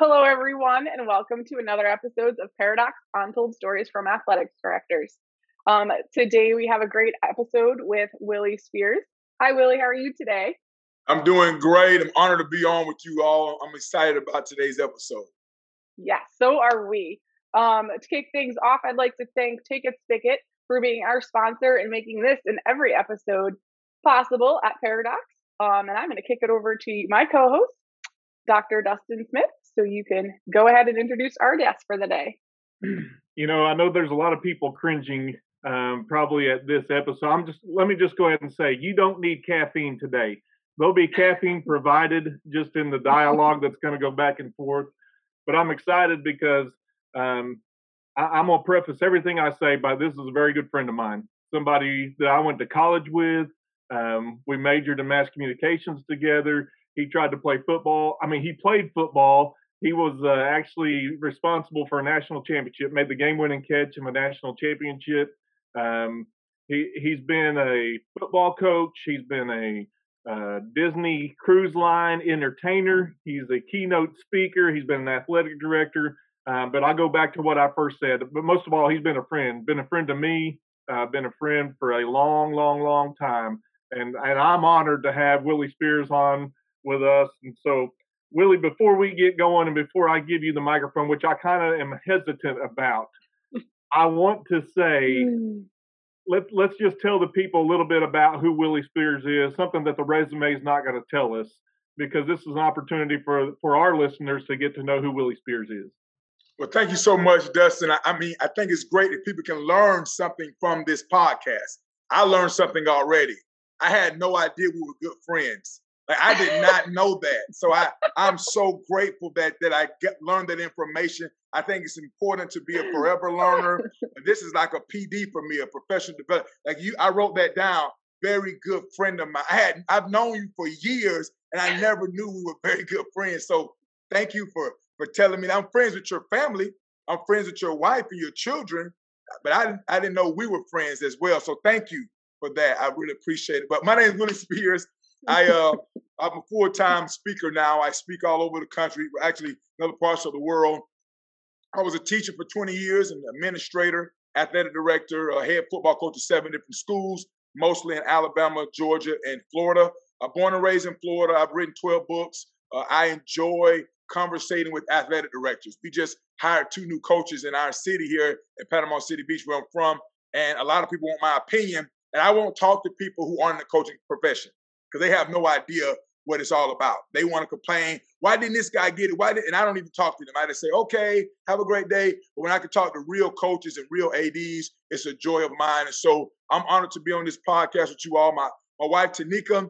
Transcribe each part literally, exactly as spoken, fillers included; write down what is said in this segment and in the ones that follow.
Hello, everyone, and welcome to another episode of Paradox Untold Stories from Athletic Directors. Um, today, we have a great episode with Willie Spears. Hi, Willie. How are you today? I'm doing great. I'm honored to be on with you all. I'm excited about today's episode. Yeah, so are we. Um, to kick things off, I'd like to thank Ticket Spicket for being our sponsor and making this and every episode possible at Paradox. Um, and I'm going to kick it over to my co-host, Doctor Dustin Smith. So you can go ahead and introduce our guest for the day. You know, I know there's a lot of people cringing um, probably at this episode. I'm just let me just go ahead and say you don't need caffeine today. There'll be caffeine provided just in the dialogue that's going to go back and forth. But I'm excited because um, I, I'm going to preface everything I say by this is a very good friend of mine, somebody that I went to college with. Um, we majored in mass communications together. He tried to play football. I mean, he played football. He was uh, actually responsible for a national championship, made the game-winning catch in a national championship. Um, he, he's been a football coach. He's been a uh, Disney Cruise Line entertainer. He's a keynote speaker. He's been an athletic director. Um, but I'll go back to what I first said. But most of all, he's been a friend, been a friend to me, uh, been a friend for a long, long, long time. And, and I'm honored to have Willie Spears on with us. And so, Willie, before we get going and before I give you the microphone, which I kind of am hesitant about, I want to say, let, let's just tell the people a little bit about who Willie Spears is, something that the resume is not going to tell us, because this is an opportunity for, for our listeners to get to know who Willie Spears is. Well, thank you so much, Dustin. I, I mean, I think it's great if people can learn something from this podcast. I learned something already. I had no idea we were good friends. Like, I did not know that. So I, I'm so grateful that that I get, learned that information. I think it's important to be a forever learner. This is like a P D for me, a professional development. Like you, I wrote that down. Very good friend of mine. I had, I've known you for years, and I never knew we were very good friends. So thank you for, for telling me. I'm friends with your family. I'm friends with your wife and your children. But I, I didn't know we were friends as well. So thank you for that. I really appreciate it. But my name is Willie Spears. I, uh, I'm a full-time speaker now. I speak all over the country, actually in other parts of the world. I was a teacher for twenty years, an administrator, athletic director, a head football coach at seven different schools, mostly in Alabama, Georgia, and Florida. I'm born and raised in Florida. I've written twelve books. Uh, I enjoy conversating with athletic directors. We just hired two new coaches in our city here in Panama City Beach, where I'm from, and a lot of people want my opinion, and I won't talk to people who aren't in the coaching profession, because they have no idea what it's all about. They want to complain, why didn't this guy get it? Why did? And I don't even talk to them. I just say, okay, have a great day. But when I can talk to real coaches and real A Ds, it's a joy of mine. And so I'm honored to be on this podcast with you all. My, my wife, Tanika,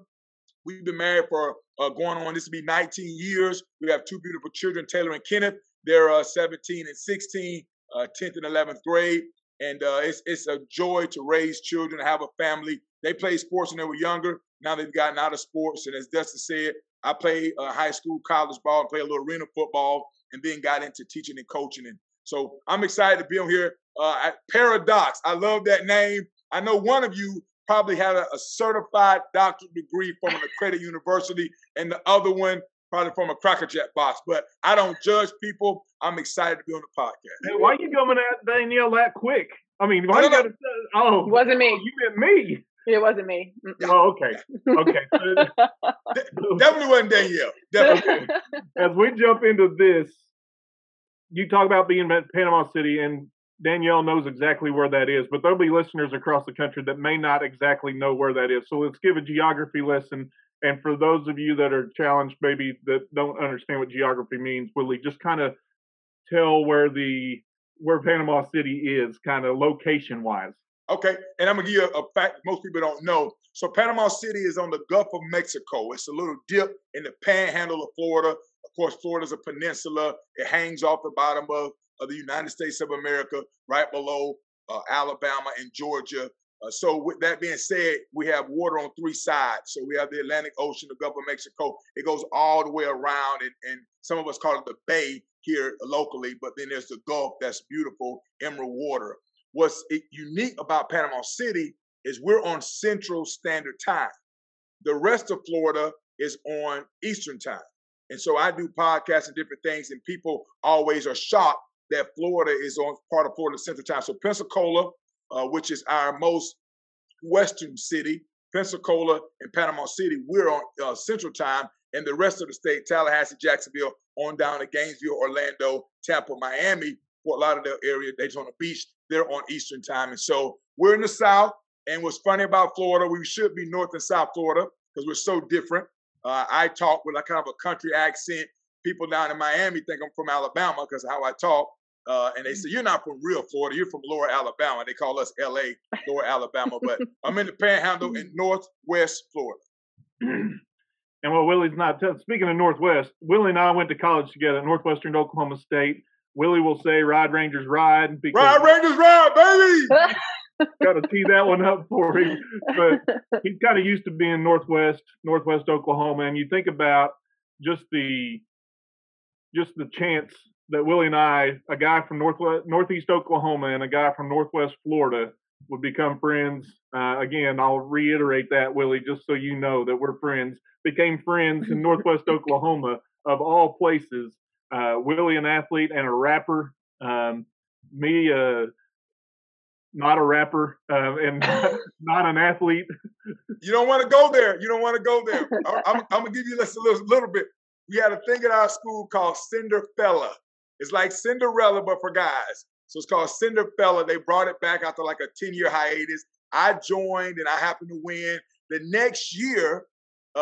we've been married for uh, going on, this will be nineteen years. We have two beautiful children, Taylor and Kenneth. They're uh, seventeen and sixteen, uh, tenth and eleventh grade. And uh, it's, it's a joy to raise children, have a family. They played sports when they were younger. Now they've gotten out of sports. And as Dustin said, I played uh, high school, college ball, and played a little arena football, and then got into teaching and coaching. And so I'm excited to be on here. Uh, I, Paradox, I love that name. I know one of you probably had a, a certified doctorate degree from an accredited university, and the other one probably from a Cracker Jack box. But I don't judge people. I'm excited to be on the podcast. Hey, why are you coming at Danielle that quick? I mean, why I you got to – oh, it wasn't me. Oh, you meant me. It wasn't me. Mm-mm. Oh, okay. Okay. Definitely wasn't Danielle. Definitely. As we jump into this, you talk about being in Panama City, and Danielle knows exactly where that is, but there'll be listeners across the country that may not exactly know where that is. So let's give a geography lesson. And for those of you that are challenged, maybe that don't understand what geography means, Willie, just kind of tell where the where Panama City is, kind of location-wise. Okay, and I'm going to give you a, a fact most people don't know. So Panama City is on the Gulf of Mexico. It's a little dip in the panhandle of Florida. Of course, Florida's a peninsula. It hangs off the bottom of, of the United States of America, right below uh, Alabama and Georgia. Uh, so with that being said, we have water on three sides. So we have the Atlantic Ocean, the Gulf of Mexico. It goes all the way around, and, and some of us call it the bay here locally, but then there's the Gulf that's beautiful, Emerald Water. What's unique about Panama City is we're on Central Standard Time. The rest of Florida is on Eastern Time. And so I do podcasts and different things, and people always are shocked that Florida is on part of Florida Central Time. So Pensacola, uh, which is our most western city, Pensacola and Panama City, we're on uh, Central Time, and the rest of the state, Tallahassee, Jacksonville, on down to Gainesville, Orlando, Tampa, Miami, Fort Lauderdale area, Daytona Beach, they're on Eastern Time. And so we're in the South, and what's funny about Florida, we should be North and South Florida because we're so different. Uh, I talk with a kind of a country accent. People down in Miami think I'm from Alabama because of how I talk. Uh, and they say, you're not from real Florida. You're from Lower Alabama. They call us L A, Lower Alabama. But I'm in the Panhandle in Northwest Florida. And well, Willie's not t- speaking of Northwest, Willie and I went to college together at Northwestern Oklahoma State. Willie will say, "Ride Rangers, ride!" Ride Rangers, ride, baby! Got to tee that one up for him. But he's kind of used to being Northwest, Northwest Oklahoma, and you think about just the just the chance that Willie and I, a guy from Northwest, Northeast Oklahoma, and a guy from Northwest Florida, would become friends. Uh, again, I'll reiterate that, Willie, just so you know that we're friends. Became friends in Northwest Oklahoma, of all places. Uh, Willie, an athlete and a rapper. Um, me, uh, not a rapper uh, and not an athlete. You don't want to go there. You don't want to go there. I'm, I'm going to give you just a little, little bit. We had a thing at our school called Cinderfella. It's like Cinderella, but for guys. So it's called Cinderfella. They brought it back after like a ten-year hiatus. I joined, and I happened to win. The next year,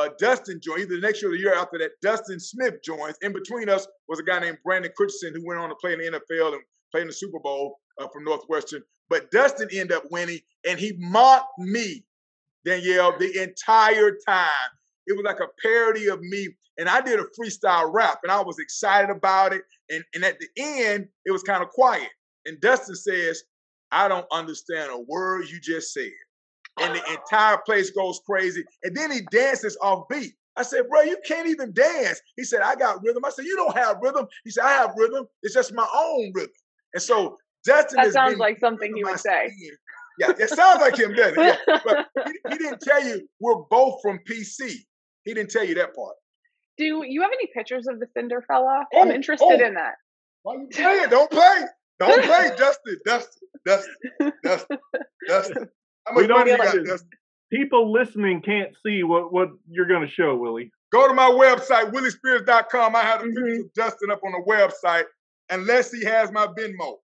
Uh, Dustin joined, either the next year or the year after that, Dustin Smith joins. In between us was a guy named Brandon Christensen who went on to play in the N F L and play in the Super Bowl uh, from Northwestern. But Dustin ended up winning, and he mocked me, Danielle, the entire time. It was like a parody of me, and I did a freestyle rap, and I was excited about it. And, and at the end, it was kind of quiet. And Dustin says, "I don't understand a word you just said." And the entire place goes crazy. And then he dances off beat. I said, "Bro, you can't even dance." He said, "I got rhythm." I said, "You don't have rhythm." He said, "I have rhythm. It's just my own rhythm." And so Dustin that sounds like something he would say. Skin. Yeah, it sounds like him, doesn't it? Yeah. But he, he didn't tell you we're both from P C. He didn't tell you that part. Do you have any pictures of the Cinderfella? Oh, I'm interested oh. in that. Why you playing? Don't play. Don't play, Dustin. Dustin. Dustin. Dustin. Dustin. We don't got, people listening can't see what, what you're going to show, Willie. Go to my website, willie spears dot com. I have a picture mm-hmm. of Dustin up on the website, unless he has my Venmo.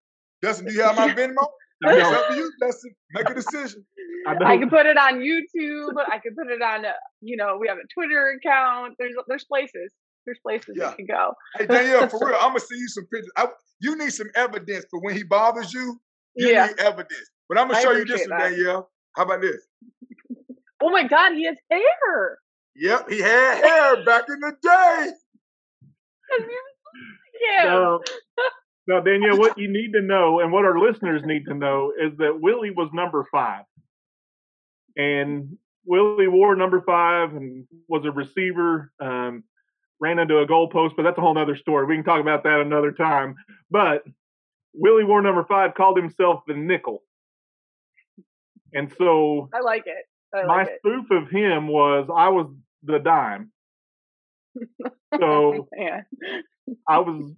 Dustin, do you have my Venmo? It's up to you, Dustin. Make a decision. I, I can put it on YouTube. I can put it on, you know, we have a Twitter account. There's there's places. There's places yeah. you can go. Hey, Danielle, for real, I'm going to send you some pictures. I, you need some evidence for when he bothers you. You yeah. need evidence. But I'm going to show you this one, Danielle. How about this? Oh, my God. He has hair. Yep. He had hair back in the day. Yeah. Now, now, Danielle, what you need to know and what our listeners need to know is that Willie was number five. And Willie wore number five and was a receiver, um, ran into a goalpost, but that's a whole other story. We can talk about that another time. But Willie wore number five, called himself the Nickel. And so I like it. I like my it. spoof of him was I was the dime. So yeah. I was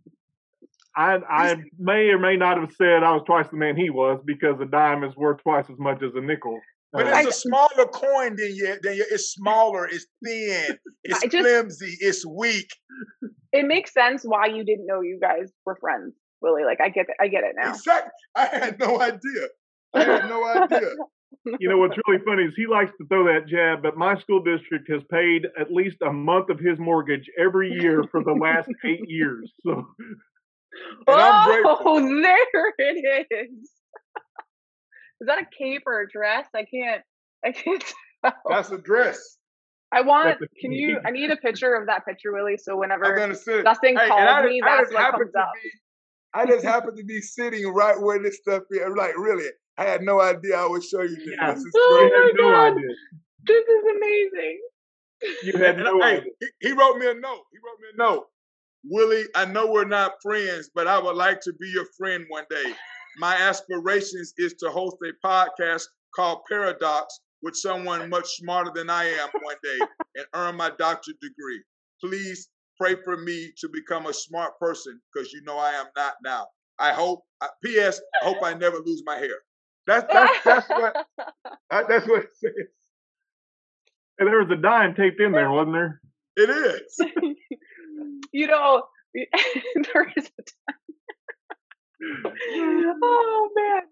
I I may or may not have said I was twice the man he was because a dime is worth twice as much as a nickel. But uh, it's a smaller coin than you, than you. It's smaller, it's thin, it's just, flimsy, it's weak. It makes sense why you didn't know you guys were friends, Willie. Like I get it, I get it now. Exactly. I had no idea. I had no idea. You know, what's really funny is he likes to throw that jab, but my school district has paid at least a month of his mortgage every year for the last eight years. So, oh, I'm grateful. There it is. Is that a cape or a dress? I can't. I can't tell. That's a dress. I want. Can you? I need a picture of that picture, Willie. So whenever Dustin hey, calls I, me, I that's what comes up. Be, I just happen to be sitting right where this stuff is. Like, really. I had no idea I would show you this. Yeah. This is oh my no God. Idea. This is amazing. You had no hey, idea. He, he wrote me a note. He wrote me a note. Willie, I know we're not friends, but I would like to be your friend one day. My aspirations is to host a podcast called Paradox with someone much smarter than I am one day and earn my doctorate degree. Please, Pray for me to become a smart person, because you know I am not now. I hope, P S I hope I never lose my hair. That's, that's, that's, what, that's what it says. And there was a dime taped in there, wasn't there? It is. You know, there is a dime. Oh, man.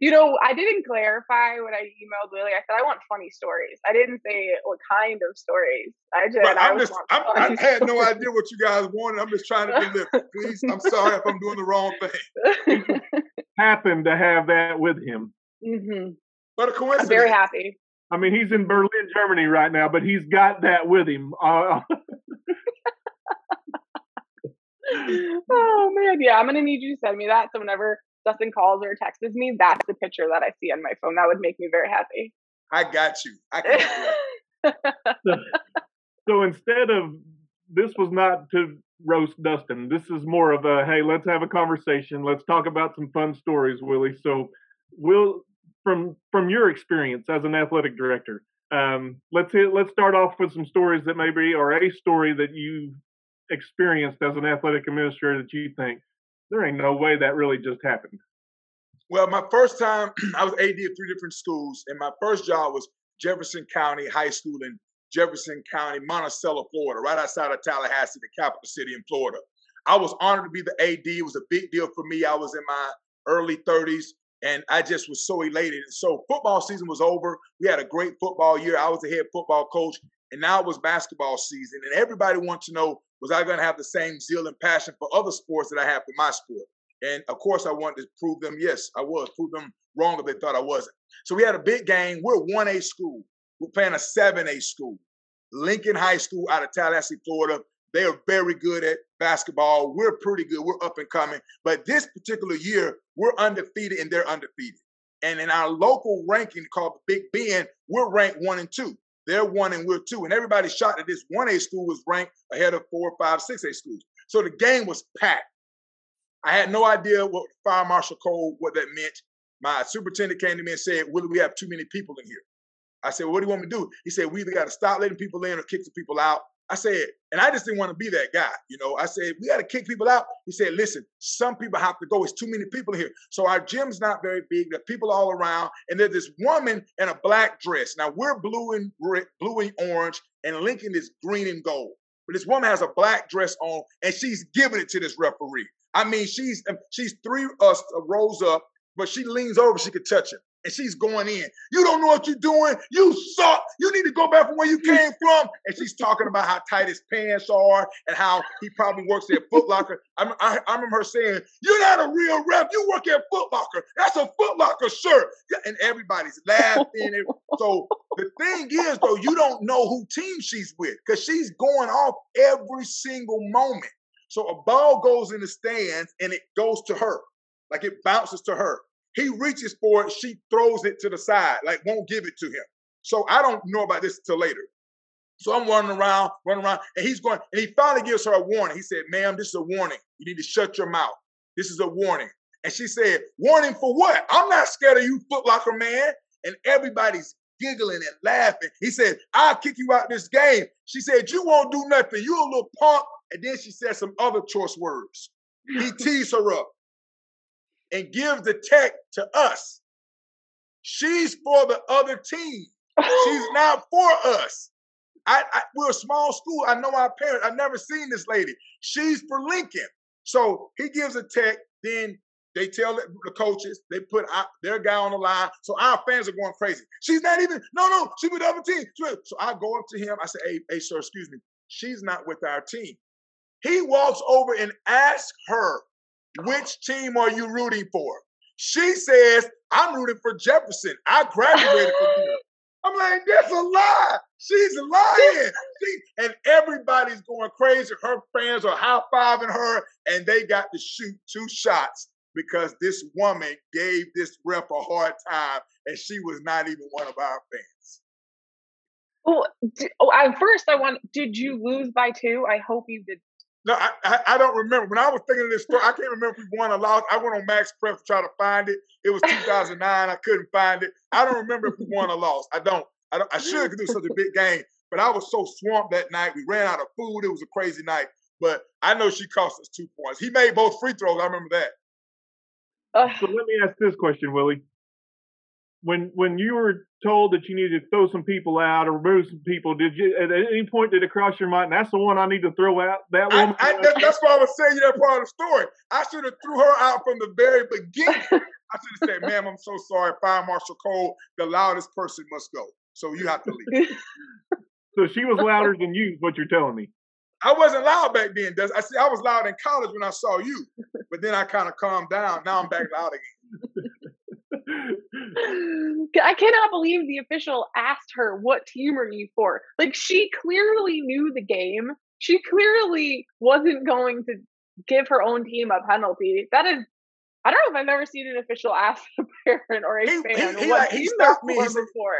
You know, I didn't clarify when I emailed Willie. I said, I want funny stories. I didn't say what kind of stories. I just, I, just, want I'm, I had stories. No idea what you guys wanted. I'm just trying to deliver. Please, I'm sorry if I'm doing the wrong thing. Happened to have that with him. Mm-hmm. But a coincidence. I'm very happy. I mean, he's in Berlin, Germany right now, but he's got that with him. Uh, oh, man. Yeah, I'm going to need you to send me that. So whenever Dustin calls or texts me, that's the picture that I see on my phone. That would make me very happy. I got you. I can so, so instead of, this was not to roast Dustin. This is more of a, hey, let's have a conversation. Let's talk about some fun stories, Willie. So we'll... From from your experience as an athletic director, um, let's hit, let's start off with some stories that maybe are a story that you experienced as an athletic administrator that you think there ain't no way that really just happened. Well, my first time I was A D at three different schools, and my first job was Jefferson County High School in Jefferson County, Monticello, Florida, right outside of Tallahassee, the capital city in Florida. I was honored to be the A D. It was a big deal for me. I was in my early thirties. And I just was so elated. And so football season was over. We had a great football year. I was the head football coach. And now it was basketball season. And everybody wanted to know, was I going to have the same zeal and passion for other sports that I had for my sport? And, of course, I wanted to prove them, yes, I was. Prove them wrong if they thought I wasn't. So we had a big game. We're a one A school. We're playing a seven A school. Lincoln High School out of Tallahassee, Florida. They are very good at basketball. We're pretty good. We're up and coming. But this particular year, we're undefeated and they're undefeated. And in our local ranking called the Big Ben, we're ranked one and two. They're one and we're two. And everybody's shocked that this one A school was ranked ahead of four, five, six A schools. So the game was packed. I had no idea what fire marshal code, what that meant. My superintendent came to me and said, Willie, we have too many people in here. I said, well, what do you want me to do? He said, we either got to stop letting people in or kick some people out. I said, and I just didn't want to be that guy. You know, I said, we got to kick people out. He said, listen, some people have to go. It's too many people here. So our gym's not very big. There are people all around. And there's this woman in a black dress. Now, we're blue and red, blue and orange, and Lincoln is green and gold. But this woman has a black dress on, and she's giving it to this referee. I mean, she's she's three uh, rows up, but she leans over. She could touch him. And she's going in. You don't know what you're doing. You suck. You need to go back from where you came from. And she's talking about how tight his pants are and how he probably works at Foot Locker. I, I, I remember her saying, you're not a real ref. You work at Foot Locker. That's a Foot Locker shirt. And everybody's laughing. So the thing is, though, you don't know who team she's with because she's going off every single moment. So a ball goes in the stands and it goes to her. Like it bounces to her. He reaches for it. She throws it to the side, like won't give it to him. So I don't know about this until later. So I'm running around, running around, and he's going, and he finally gives her a warning. He said, ma'am, this is a warning. You need to shut your mouth. This is a warning. And she said, warning for what? I'm not scared of you, Foot Locker man. And everybody's giggling and laughing. He said, I'll kick you out this game. She said, you won't do nothing. You a little punk. And then she said some other choice words. He teased her up. And gives the tech to us. She's for the other team. She's not for us. I, I, we're a small school. I know our parents. I've never seen this lady. She's for Lincoln. So he gives a tech. Then they tell the coaches. They put our, their guy on the line. So our fans are going crazy. She's not even. No, no. She's with the other team. So I go up to him. I say, hey, hey, sir, excuse me. She's not with our team. He walks over and asks her, which team are you rooting for? She says, I'm rooting for Jefferson. I graduated from here. I'm like, that's a lie. She's lying. She, and everybody's going crazy. Her fans are high-fiving her, and they got to shoot two shots because this woman gave this ref a hard time, and she was not even one of our fans. Well, oh, at first I want, did you lose by two? I hope you did. No, I, I I don't remember. When I was thinking of this story, I can't remember if we won or lost. I went on Max Prep to try to find it. It was two thousand nine. I couldn't find it. I don't remember if we won or lost. I don't. I don't. I should, because it was such a big game. But I was so swamped that night. We ran out of food. It was a crazy night. But I know she cost us two points. He made both free throws. I remember that. Uh, so let me ask this question, Willie. When when you were told that you needed to throw some people out or remove some people, did you at any point did it cross your mind? That's the one I need to throw out. That one. I, I, that, that's why I was saying you that part of the story. I should have threw her out from the very beginning. I should have said, "Ma'am, I'm so sorry. Fire Marshal Cole, the loudest person must go. So you have to leave." So she was louder than you, is what you're telling me. I wasn't loud back then. I see. I was loud in college when I saw you, but then I kind of calmed down. Now I'm back loud again. I cannot believe the official asked her, "What team are you for?" Like, she clearly knew the game. She clearly wasn't going to give her own team a penalty. That is, I don't know if I've ever seen an official ask a parent or a he, fan he, he, what like, team he they're for me. before.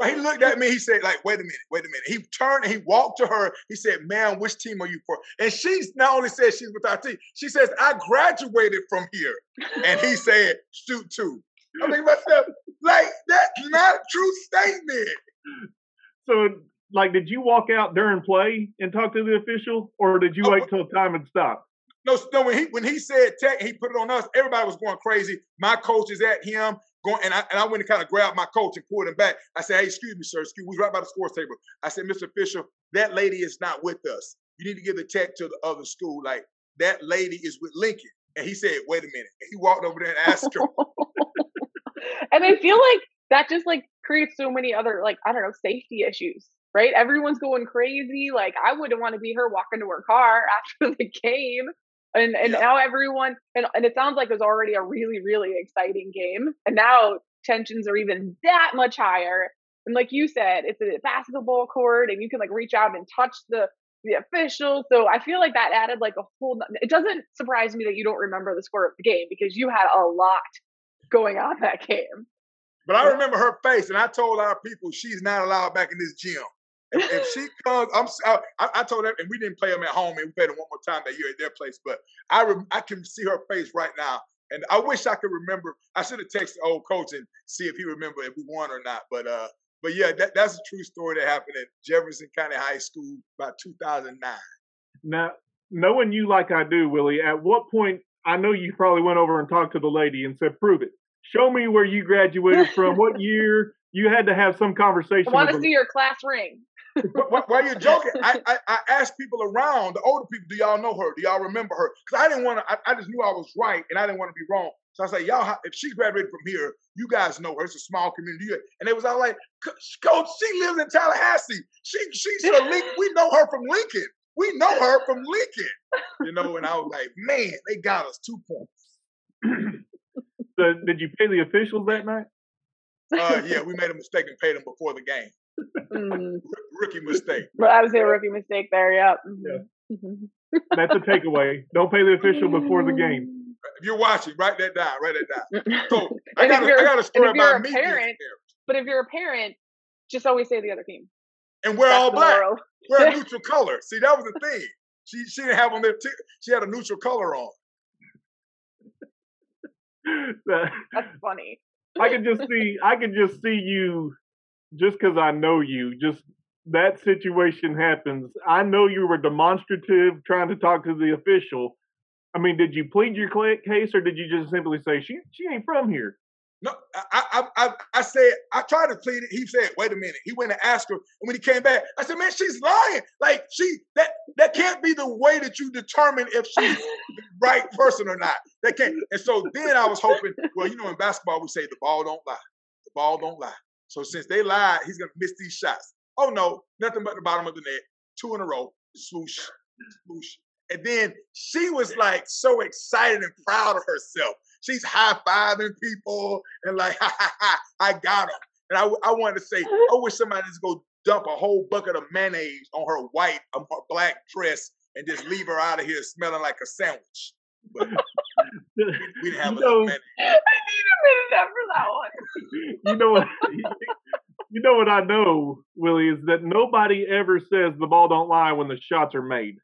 Like, he looked at me. He said, "Like, wait a minute, wait a minute." He turned and he walked to her. He said, "Ma'am, which team are you for?" And she not only says she's with our team, she says, "I graduated from here." And he said, "Shoot two." I think myself, like, that's not a true statement. So, like, did you walk out during play and talk to the official, or did you oh, wait till time and stop? No, no. When he when he said tech, he put it on us. Everybody was going crazy. My coach is at him. Going, and, I, and I went and kind of grabbed my coach and pulled him back. I said, "Hey, excuse me, sir. Excuse me." We was right by the scores table. I said, "Mister Fisher, that lady is not with us. You need to give the tech to the other school. Like, that lady is with Lincoln." And he said, "Wait a minute." And he walked over there and asked her. And I feel like that just, like, creates so many other, like, I don't know, safety issues, right? Everyone's going crazy. Like, I wouldn't want to be her walking to her car after the game. And and yeah. now everyone, and, and it sounds like it was already a really, really exciting game. And now tensions are even that much higher. And like you said, it's a basketball court and you can, like, reach out and touch the, the officials. So I feel like that added, like, a whole, it doesn't surprise me that you don't remember the score of the game because you had a lot going on that game. But I remember her face, and I told our people she's not allowed back in this gym. If, if she comes, I'm, I, I told her, and we didn't play them at home, and we played them one more time that year at their place. But I re- I can see her face right now, and I wish I could remember. I should have texted the old coach and see if he remembered if we won or not. But uh, but yeah, that, that's a true story that happened at Jefferson County High School by two thousand nine. Now, knowing you like I do, Willie, at what point, I know you probably went over and talked to the lady and said, "Prove it. Show me where you graduated from, what year." You had to have some conversation. I want to see your class ring. While you're joking, I, I, I asked people around, the older people, "Do y'all know her? Do y'all remember her?" Because I didn't want to, I, I just knew I was right and I didn't want to be wrong. So I was like, "Y'all, if she graduated from here, you guys know her. It's a small community." And they was all like, "Coach, she lives in Tallahassee. She, she's from Lincoln. We know her from Lincoln. We know her from Lincoln." You know, and I was like, man, they got us two points. So did you pay the officials that night? Uh, yeah, we made a mistake and paid them before the game. Mm. Rookie mistake. Well, I would say a rookie mistake there. Yeah. yeah. That's a takeaway. Don't pay the official before the game. If you're watching, write that down. Write that down. So I got, I got a story about me. Parent, but if you're a parent, just always say the other team. And we're That's all black. We're a neutral color. See, that was the thing. She she didn't have on their. T- she had a neutral color on. That's funny. I could just see. I could just see you. Just because I know you, just that situation happens. I know you were demonstrative trying to talk to the official. I mean, did you plead your case or did you just simply say, she she ain't from here? No, I I I, I said, I tried to plead it. He said, "Wait a minute." He went and asked her. And when he came back, I said, "Man, she's lying. Like, she that that can't be the way that you determine if she's the right person or not. That can't." And so then I was hoping, well, you know, in basketball, we say the ball don't lie. The ball don't lie. So since they lied, he's going to miss these shots. Oh, no, nothing but the bottom of the net. Two in a row. Swoosh, swoosh. And then she was, like, so excited and proud of herself. She's high-fiving people and like, "Ha, ha, ha, I got them." And I, I wanted to say, I wish somebody just go dump a whole bucket of mayonnaise on her white, um, her black dress and just leave her out of here smelling like a sandwich. But we, we didn't have no. enough mayonnaise. For that one. You know what? You know what I know, Willie, is that nobody ever says the ball don't lie when the shots are made.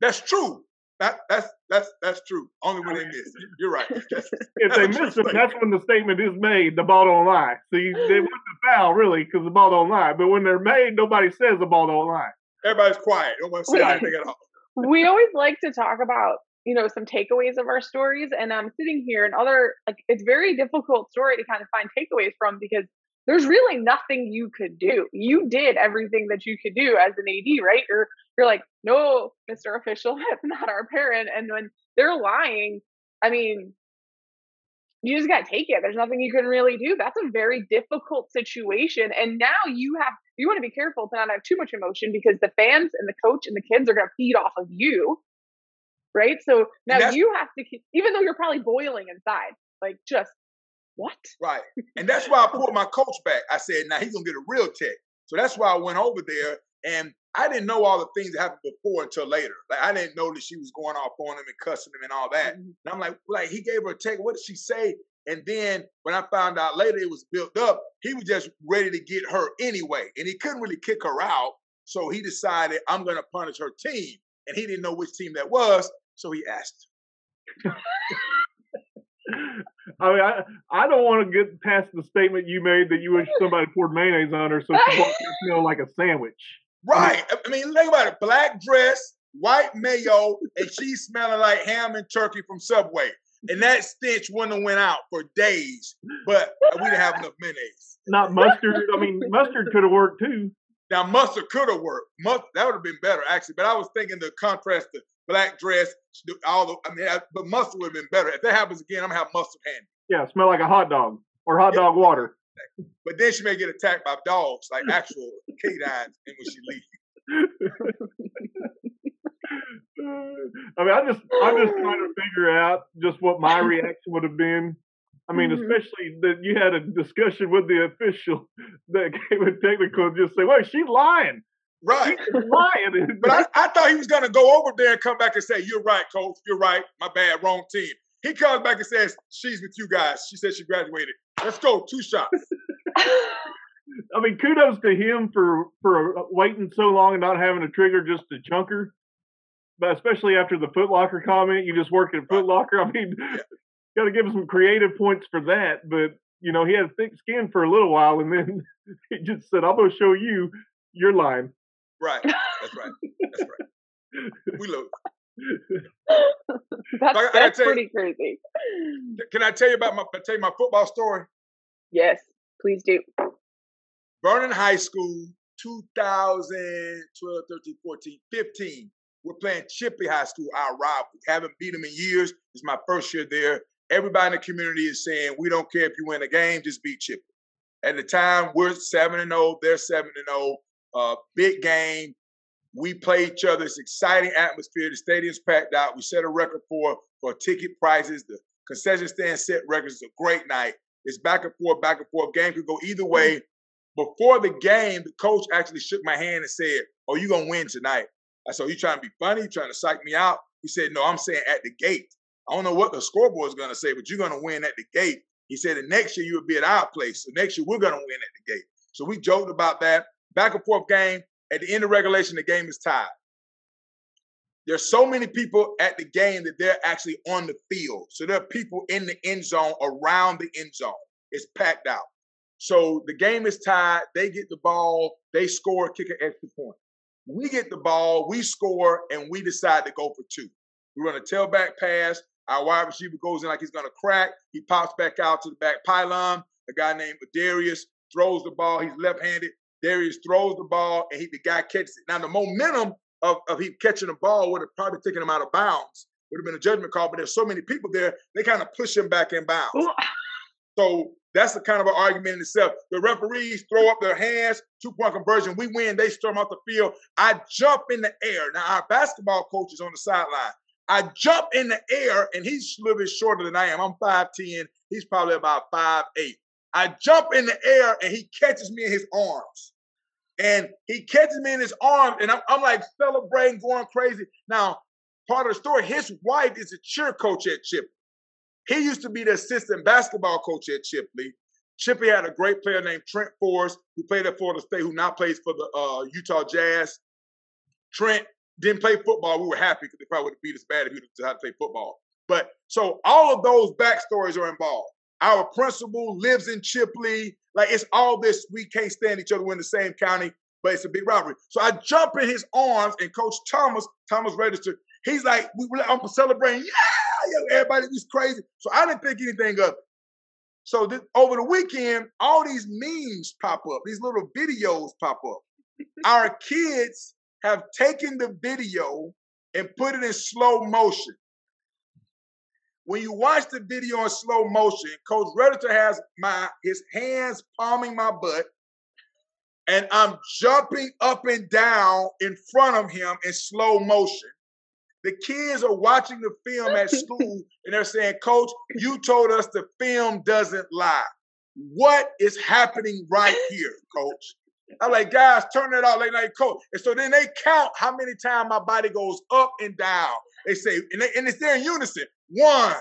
That's true. That that's that's that's true. Only when they miss. You're right. That's, if that's they miss it, that's when the statement is made. The ball don't lie. See, they wouldn't foul really because the ball don't lie. But when they're made, nobody says the ball don't lie. Everybody's quiet. Nobody says anything at all. We always like to talk about, you know, some takeaways of our stories. And I'm um, sitting here and other, like, it's very difficult story to kind of find takeaways from, because there's really nothing you could do. You did everything that you could do as an A D, right? You're, you're like, no, Mister Official, that's not our parent. And when they're lying, I mean, you just got to take it. There's nothing you can really do. That's a very difficult situation. And now you have, you want to be careful to not have too much emotion, because the fans and the coach and the kids are going to feed off of you. Right. So now you have to, keep, even though you're probably boiling inside, like, just what? Right. And that's why I pulled my coach back. I said, now he's going to get a real check. So that's why I went over there, and I didn't know all the things that happened before until later. Like, I didn't know that she was going off on him and cussing him and all that. Mm-hmm. And I'm like, like, he gave her a check. What did she say? And then when I found out later it was built up, he was just ready to get her anyway. And he couldn't really kick her out. So he decided, I'm going to punish her team. And he didn't know which team that was. So he asked. I mean, I, I don't want to get past the statement you made that you wish somebody poured mayonnaise on her so she won't smell like a sandwich. Right. I mean, think about it. Black dress, white mayo, and she's smelling like ham and turkey from Subway. And that stench wouldn't have went out for days, but we didn't have enough mayonnaise. Not mustard. I mean, mustard could have worked too. Now, mustard could have worked. Mustard, that would have been better, actually. But I was thinking the contrast to black dress, all the, I mean, I, but mustard would have been better. If that happens again, I'm going to have mustard handy. Yeah, smell like a hot dog or hot yeah. dog water. But then she may get attacked by dogs, like actual canines, and when she leaves. I mean, I just, I'm just trying to figure out just what my reaction would have been. I mean, mm-hmm. especially that you had a discussion with the official that came in technical and just say, "Well, she's lying." Right. She's lying. But I, I thought he was going to go over there and come back and say, "You're right, coach. You're right. My bad. Wrong team." He comes back and says, "She's with you guys. She said she graduated. Let's go. Two shots." I mean, kudos to him for for waiting so long and not having a trigger just to chunk her. But especially after the Foot Locker comment, you just work at Foot Locker. I mean, yeah. got to give him some creative points for that. But, you know, he had a thick skin for a little while, and then he just said, "I'm going to show you you're lying." Right. That's right. That's right. We lose. That's, I, that's I pretty you, crazy. Can I tell you about my tell you my football story? Yes, please do. Vernon High School, two thousand twelve, thirteen, fourteen, fifteen. We're playing Chipley High School, our rival. Haven't beat them in years. It's my first year there. Everybody in the community is saying, we don't care if you win a game, just beat Chipley. At the time, we're seven and oh, they're seven and oh. Uh, big game. We play each other. It's an exciting atmosphere. The stadium's packed out. We set a record for, for ticket prices. The concession stand set records. It's a great night. It's back and forth, back and forth. Game could go either way. Before the game, the coach actually shook my hand and said, "Oh, you're going to win tonight." I said, "You trying to be funny? You trying to psych me out?" He said, "No, I'm saying at the gate. I don't know what the scoreboard is going to say, but you're going to win at the gate." He said, "And next year you'll be at our place. So next year we're going to win at the gate." So we joked about that. Back and forth game. At the end of regulation, the game is tied. There's so many people at the game that they're actually on the field. So there are people in the end zone, around the end zone. It's packed out. So the game is tied. They get the ball. They score, kick an extra point. We get the ball. We score, and we decide to go for two. We run a tailback pass. Our wide receiver goes in like he's going to crack. He pops back out to the back pylon. A guy named Darius throws the ball. He's left-handed. Darius throws the ball, and he, the guy catches it. Now, the momentum of, of him catching the ball would have probably taken him out of bounds. Would have been a judgment call, but there's so many people there, they kind of push him back in bounds. Ooh. So that's the kind of an argument in itself. The referees throw up their hands, two-point conversion. We win. They storm off the field. I jump in the air. Now, our basketball coach is on the sideline. I jump in the air, and he's a little bit shorter than I am. I'm five ten. He's probably about five eight. I jump in the air, and he catches me in his arms. And he catches me in his arms, and I'm, I'm like celebrating, going crazy. Now, part of the story, his wife is a cheer coach at Chipley. He used to be the assistant basketball coach at Chipley. Chipley had a great player named Trent Forrest, who played at Florida State, who now plays for the uh, Utah Jazz. Trent didn't play football. We were happy because they probably would have beat us bad if he knew how to play football. But so all of those backstories are involved. Our principal lives in Chipley. Like, it's all this. We can't stand each other. We're in the same county. but it's a big rivalry. So I jump in his arms, and Coach Thomas, Thomas registered. He's like, we, I'm celebrating. Yeah, everybody was crazy. So I didn't pick anything up. So this, over the weekend, all these memes pop up. These little videos pop up. Our kids have taken the video and put it in slow motion. When you watch the video in slow motion, Coach Redditor has my his hands palming my butt, and I'm jumping up and down in front of him in slow motion. The kids are watching the film at school, and they're saying, Coach, you told us the film doesn't lie. What is happening right here, Coach? I'm like, guys, turn it off. Like, like, Coach. And so then they count how many times my body goes up and down. They say, and, they, and it's there in unison. One,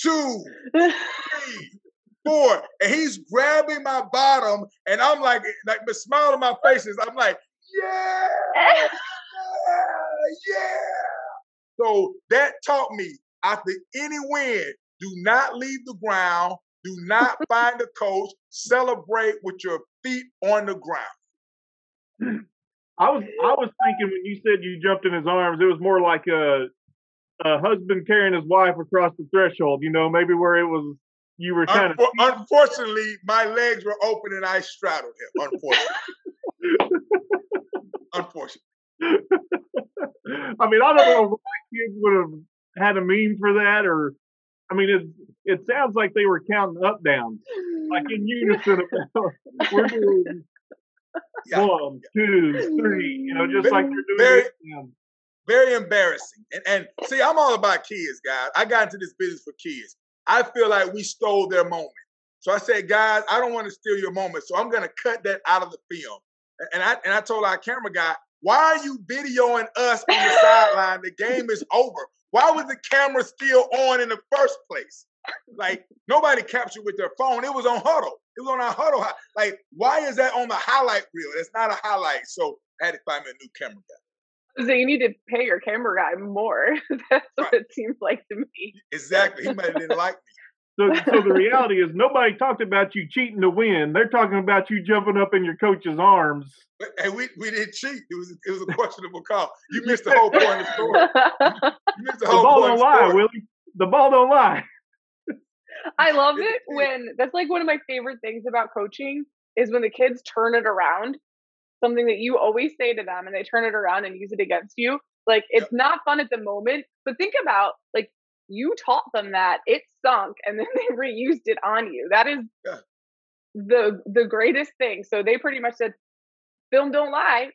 two, three, four. And he's grabbing my bottom, and I'm like, like, but smile on my faces. I'm like, yeah, yeah, yeah. So that taught me, after any win, do not leave the ground. Do not find a coach. Celebrate with your feet on the ground. I was I was thinking when you said you jumped in his arms, it was more like a, a husband carrying his wife across the threshold. You know, maybe where it was you were kind Unfor- of. Unfortunately, my legs were open and I straddled him. Unfortunately, unfortunately. I mean, I don't know if my kids would have had a meme for that, or I mean, it it sounds like they were counting up downs, like in unison. About, we're doing yeah. one, two, three, you know, just very, like they're doing. Very, very embarrassing. And, and see, I'm all about kids, guys. I got into this business for kids. I feel like we stole their moment. So I said, guys, I don't want to steal your moment, so I'm going to cut that out of the film. And I and I told our camera guy, why are you videoing us on the sideline? The game is over. Why was the camera still on in the first place? Like, nobody captured with their phone. It was on huddle. It was on our huddle. Like, why is that on the highlight reel? That's not a highlight. So I had to find me a new camera guy. So you need to pay your camera guy more. That's right. What it seems like to me. Exactly. He might have didn't like me. So, so the reality is nobody talked about you cheating to win. They're talking about you jumping up in your coach's arms. Hey, we, we didn't cheat. It was it was a questionable call. You missed the whole point of the story. You missed the, the whole ball point don't of the lie, story. Willie. The ball don't lie. I love it when that's like one of my favorite things about coaching is when the kids turn it around. Something that you always say to them, and they turn it around and use it against you. Like, it's yep. not fun at the moment, but think about like. You taught them that, it sunk, and then they reused it on you. That is yeah. the the greatest thing. So they pretty much said, film don't lie.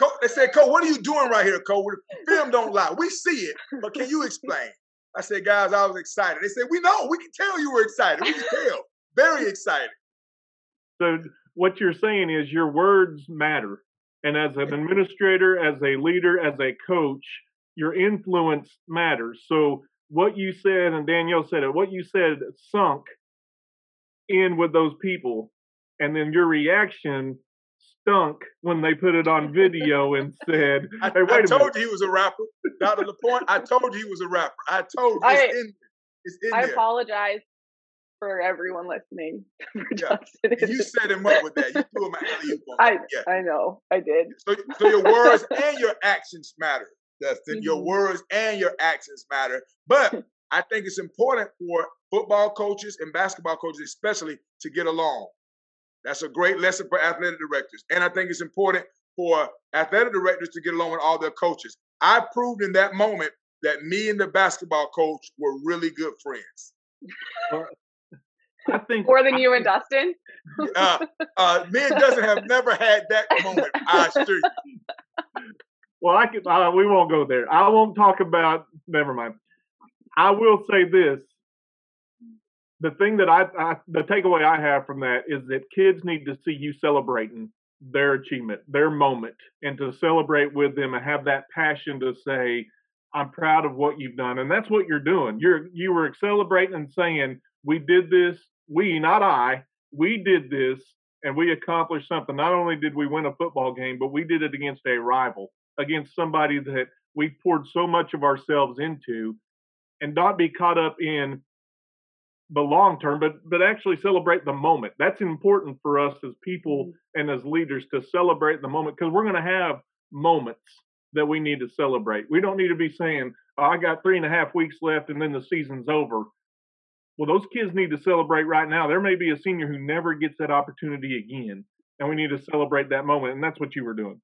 Co- they said, Cole, what are you doing right here, Cole? Film don't lie. We see it, but can you explain? I said, guys, I was excited. They said, we know. We can tell you were excited. We can tell. Very excited. So what you're saying is your words matter. And as an administrator, as a leader, as a coach, your influence matters. So what you said, and Danielle said it, what you said sunk in with those people. And then your reaction stunk when they put it on video and said, hey, wait I, I a told minute. you he was a rapper. Not to the point. I told you he was a rapper. I told you. It's I, in, it's in I there. I apologize for everyone listening. For yeah. You set him up with that. You threw him out of you. I, yeah. I know. I did. So, so your words and your actions matter. Dustin, mm-hmm. your words and your actions matter. But I think it's important for football coaches and basketball coaches especially to get along. That's a great lesson for athletic directors. And I think it's important for athletic directors to get along with all their coaches. I proved in that moment that me and the basketball coach were really good friends. I think More than I, you and Dustin? uh, uh, me and Dustin have never had that moment, I assure you. Well, I could, uh, we won't go there. I won't talk about, never mind. I will say this. The thing that I, I, the takeaway I have from that is that kids need to see you celebrating their achievement, their moment, and to celebrate with them and have that passion to say, I'm proud of what you've done. And that's what you're doing. You're, you were celebrating and saying, we did this, we, not I, we did this, and we accomplished something. Not only did we win a football game, but we did it against a rival. Against somebody that we've poured so much of ourselves into, and not be caught up in the long term, but but actually celebrate the moment. That's important for us as people and as leaders to celebrate the moment, because we're going to have moments that we need to celebrate. We don't need to be saying, oh, I got three and a half weeks left and then the season's over. Well, those kids need to celebrate right now. There may be a senior who never gets that opportunity again, and we need to celebrate that moment, and that's what you were doing.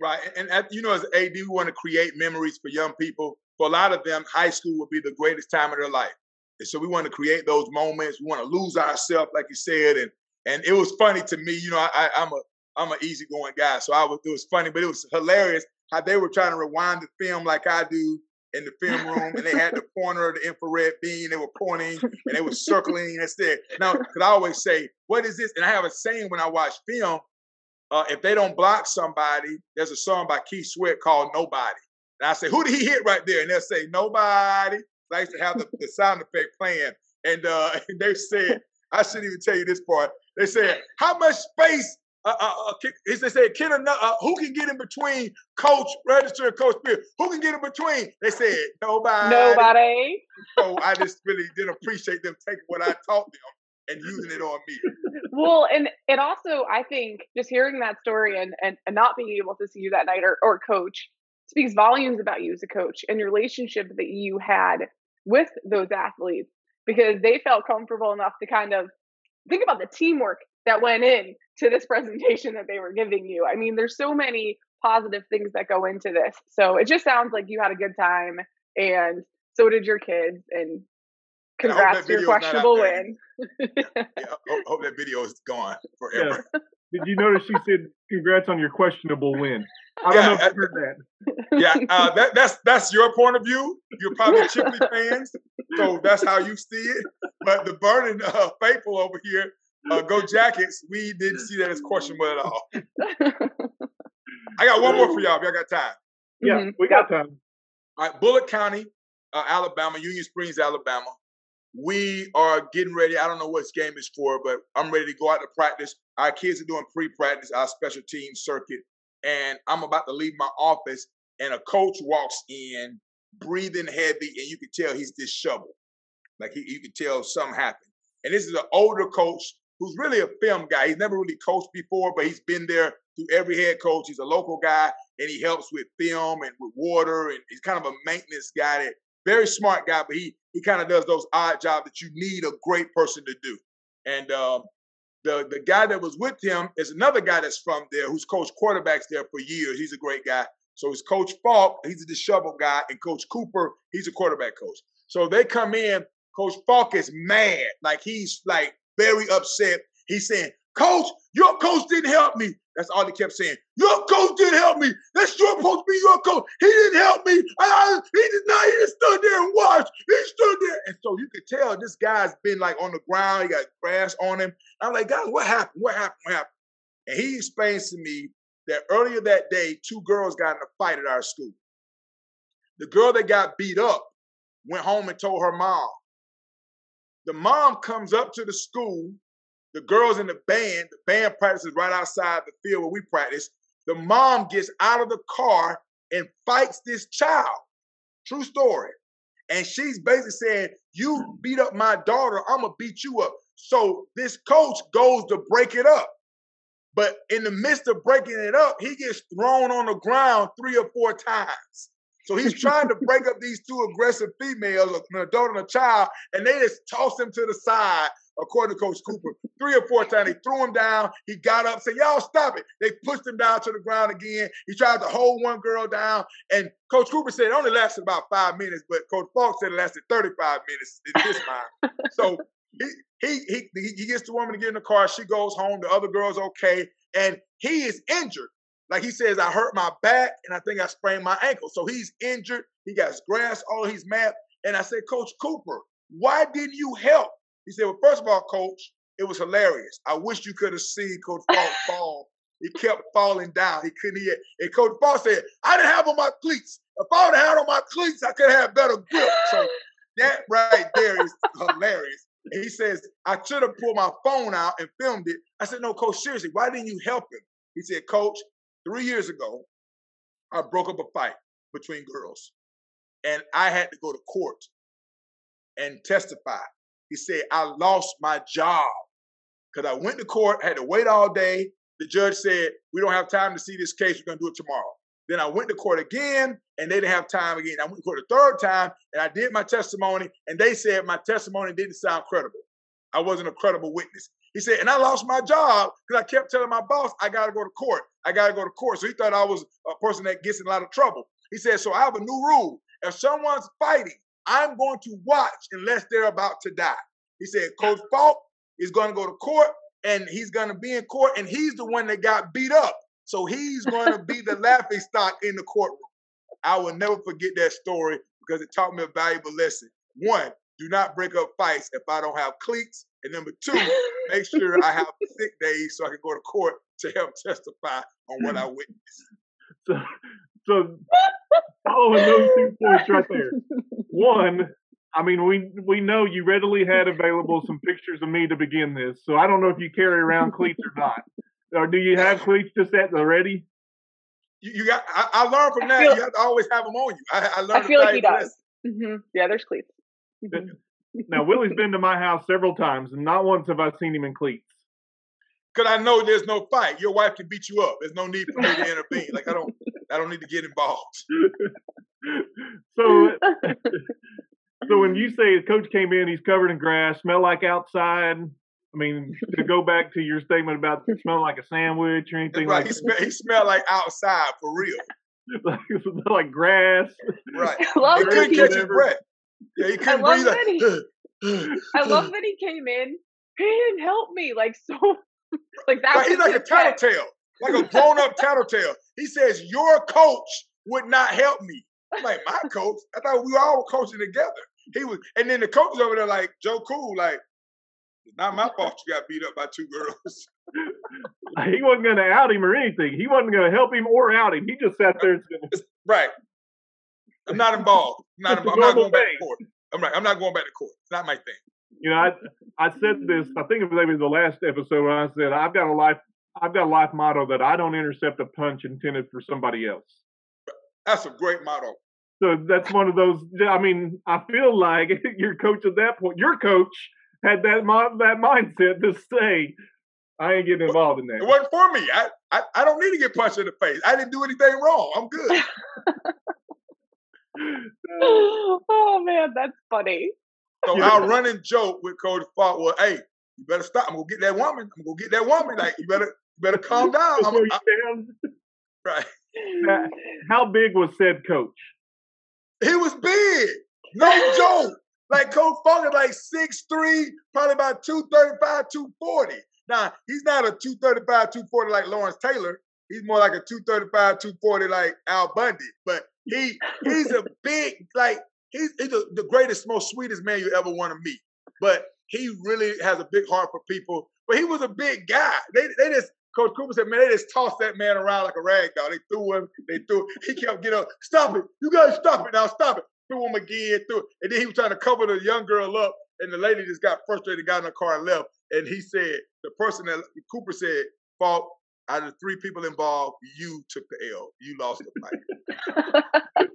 Right, and, and you know, as A D, we want to create memories for young people. For a lot of them, high school will be the greatest time of their life. And so we want to create those moments. We want to lose ourselves, like you said. And and it was funny to me, you know, I, I'm a I'm an easygoing guy, so I was, it was funny, but it was hilarious how they were trying to rewind the film like I do in the film room, and they had the pointer of the infrared beam. They were pointing and they were circling. That's it. Now, because I always say, what is this? And I have a saying when I watch film, uh, if they don't block somebody, there's a song by Keith Sweat called Nobody. And I say, who did he hit right there? And they'll say, nobody. I used to have the, the sound effect playing. And, uh, and they said, I shouldn't even tell you this part. They said, how much space, uh, uh, uh, can, they said, can another, uh, who can get in between Coach Register and Coach Spears? Who can get in between? They said, nobody. Nobody. So I just really didn't appreciate them taking what I taught them and using it on me. Well, and it also, I think, just hearing that story and, and, and not being able to see you that night or, or coach speaks volumes about you as a coach and your relationship that you had with those athletes, because they felt comfortable enough to kind of think about the teamwork that went in to this presentation that they were giving you. I mean, there's so many positive things that go into this. So it just sounds like you had a good time, and so did your kids. And congrats to your questionable win. yeah, yeah, I hope that video is gone forever. Yeah. Did you notice she said, congrats on your questionable win? I don't yeah, know if you heard that. Yeah, uh, that, that's that's your point of view. You're probably Chipley fans, so that's how you see it. But the Burning uh, Faithful over here, uh, Go Jackets, we didn't see that as questionable at all. I got one more for y'all if y'all got time. Yeah, mm-hmm. we got time. All right, Bullitt County, uh, Alabama, Union Springs, Alabama. We are getting ready. I don't know what this game is for, but I'm ready to go out to practice. Our kids are doing pre-practice, our special team circuit, and I'm about to leave my office, and a coach walks in, breathing heavy, and you can tell he's disheveled. Like, he, you can tell something happened. And this is an older coach who's really a film guy. He's never really coached before, but he's been there through every head coach. He's a local guy, and he helps with film and with water, and he's kind of a maintenance guy that very smart guy, but he he kind of does those odd jobs that you need a great person to do. And uh, the the guy that was with him is another guy that's from there who's coached quarterbacks there for years. He's a great guy. So it's Coach Falk, he's a disheveled guy, and Coach Cooper, he's a quarterback coach. So they come in. Coach Falk is mad, like he's like very upset. He's saying, "Coach, your coach didn't help me." That's all he kept saying. "Your coach didn't help me. That's your supposed to be your coach. He didn't help me. I, I, he did not. He just stood there and watched. He stood there." And so you could tell this guy's been like on the ground. He got grass on him. I'm like, "Guys, what happened? What happened? What happened?" And he explains to me that earlier that day, two girls got in a fight at our school. The girl that got beat up went home and told her mom. The mom comes up to the school. The girls in the band, the band practices right outside the field where we practice. The mom gets out of the car and fights this child. True story. And she's basically saying, "You beat up my daughter, I'm going to beat you up." So this coach goes to break it up. But in the midst of breaking it up, he gets thrown on the ground three or four times. So he's trying to break up these two aggressive females, an adult and a child, and they just toss him to the side. According to Coach Cooper, three or four times, they threw him down. He got up, said, "Y'all stop it." They pushed him down to the ground again. He tried to hold one girl down. And Coach Cooper said it only lasted about five minutes, but Coach Falk said it lasted thirty-five minutes at this time. So he, he, he, he gets the woman to get in the car. She goes home. The other girl's okay. And he is injured. Like he says, "I hurt my back, and I think I sprained my ankle." So he's injured. He got grass all he's mad. And I said, "Coach Cooper, why didn't you help?" He said, "Well, first of all, Coach, it was hilarious. I wish you could have seen Coach Falk fall. He kept falling down. He couldn't hear." And Coach Falk said, "I didn't have on my cleats. If I would have had on my cleats, I could have had better grip." So that right there is hilarious. And he says, "I should have pulled my phone out and filmed it." I said, "No, Coach, seriously, why didn't you help him?" He said, "Coach, three years ago, I broke up a fight between girls, and I had to go to court and testify. He said, I lost my job because I went to court, had to wait all day. The judge said, we don't have time to see this case. We're going to do it tomorrow. Then I went to court again, and they didn't have time again. I went to court a third time, and I did my testimony, and they said my testimony didn't sound credible. I wasn't a credible witness. He said, and I lost my job because I kept telling my boss, I got to go to court. I got to go to court. So he thought I was a person that gets in a lot of trouble. He said, so I have a new rule. If someone's fighting, I'm going to watch unless they're about to die. He said, Coach Falk is going to go to court, and he's going to be in court, and he's the one that got beat up. So he's going to be the laughing stock in the courtroom. I will never forget that story because it taught me a valuable lesson. One, do not break up fights if I don't have cleats. And number two, make sure I have sick days so I can go to court to help testify on what I witnessed. So, so following those two points right there. One, I mean, we we know you readily had available some pictures of me to begin this. So I don't know if you carry around cleats or not. Or do you have cleats just at the ready? You, you got. I, I learned from that. You have to always have them on you. I, I learned. I feel like he does. Mm-hmm. Yeah, there's cleats. Mm-hmm. Now Willie's been to my house several times, and not once have I seen him in cleats. Because I know there's no fight. Your wife can beat you up. There's no need for me to intervene. Like I don't. I don't need to get involved. So, so when you say the coach came in, he's covered in grass, smell like outside. I mean, to go back to your statement about smelling like a sandwich or anything right. like he that. Sm he smelled like outside for real. Like, like grass. Right. He couldn't catch his breath. Yeah, he couldn't breathe. Like, he, I love that he came in. He didn't help me. Like, so, like that. Like, he's like a tattletale, like a grown up tattletale. He says, your coach would not help me. I'm like, my coach? I thought we all were coaching together. He was, and then the coach was over there, like, Joe Cool, like, it's not my fault you got beat up by two girls. He wasn't going to out him or anything. He wasn't going to help him or out him. He just sat there. And said, right. I'm not involved. I'm not, involved. I'm not going thing. back to court. I'm right. I'm not going back to court. It's not my thing. You know, I I said this. I think it was maybe the last episode when I said I've got a life. I've got a life motto that I don't intercept a punch intended for somebody else. That's a great motto. So that's one of those. I mean, I feel like your coach at that point. Your coach. Had that that mindset to say, I ain't getting involved in that. It wasn't for me. I, I, I don't need to get punched in the face. I didn't do anything wrong. I'm good. Oh, man, that's funny. So yeah. I'll run and joke with Coach Falk. Well, hey, you better stop. I'm going to get that woman. I'm going to get that woman. Like, you better you better calm down. I'm gonna, I, right. Now, how big was said coach? He was big. No joke. Like, Coach Falk is like six three, probably about two thirty-five, two forty. Now, he's not a two thirty-five, two forty like Lawrence Taylor. He's more like a two thirty-five, two forty like Al Bundy. But he he's a big, like, he's, he's the, the greatest, most sweetest man you ever want to meet. But he really has a big heart for people. But he was a big guy. They, they just, Coach Cooper said, man, they just tossed that man around like a rag doll. They threw him. They threw him. He kept getting up. Stop it. You got to stop it now. Stop it. Threw him again, threw it. And then he was trying to cover the young girl up, and the lady just got frustrated, got in the car and left. And he said, the person that Cooper said, Falk, out of the three people involved, you took the L. You lost the fight.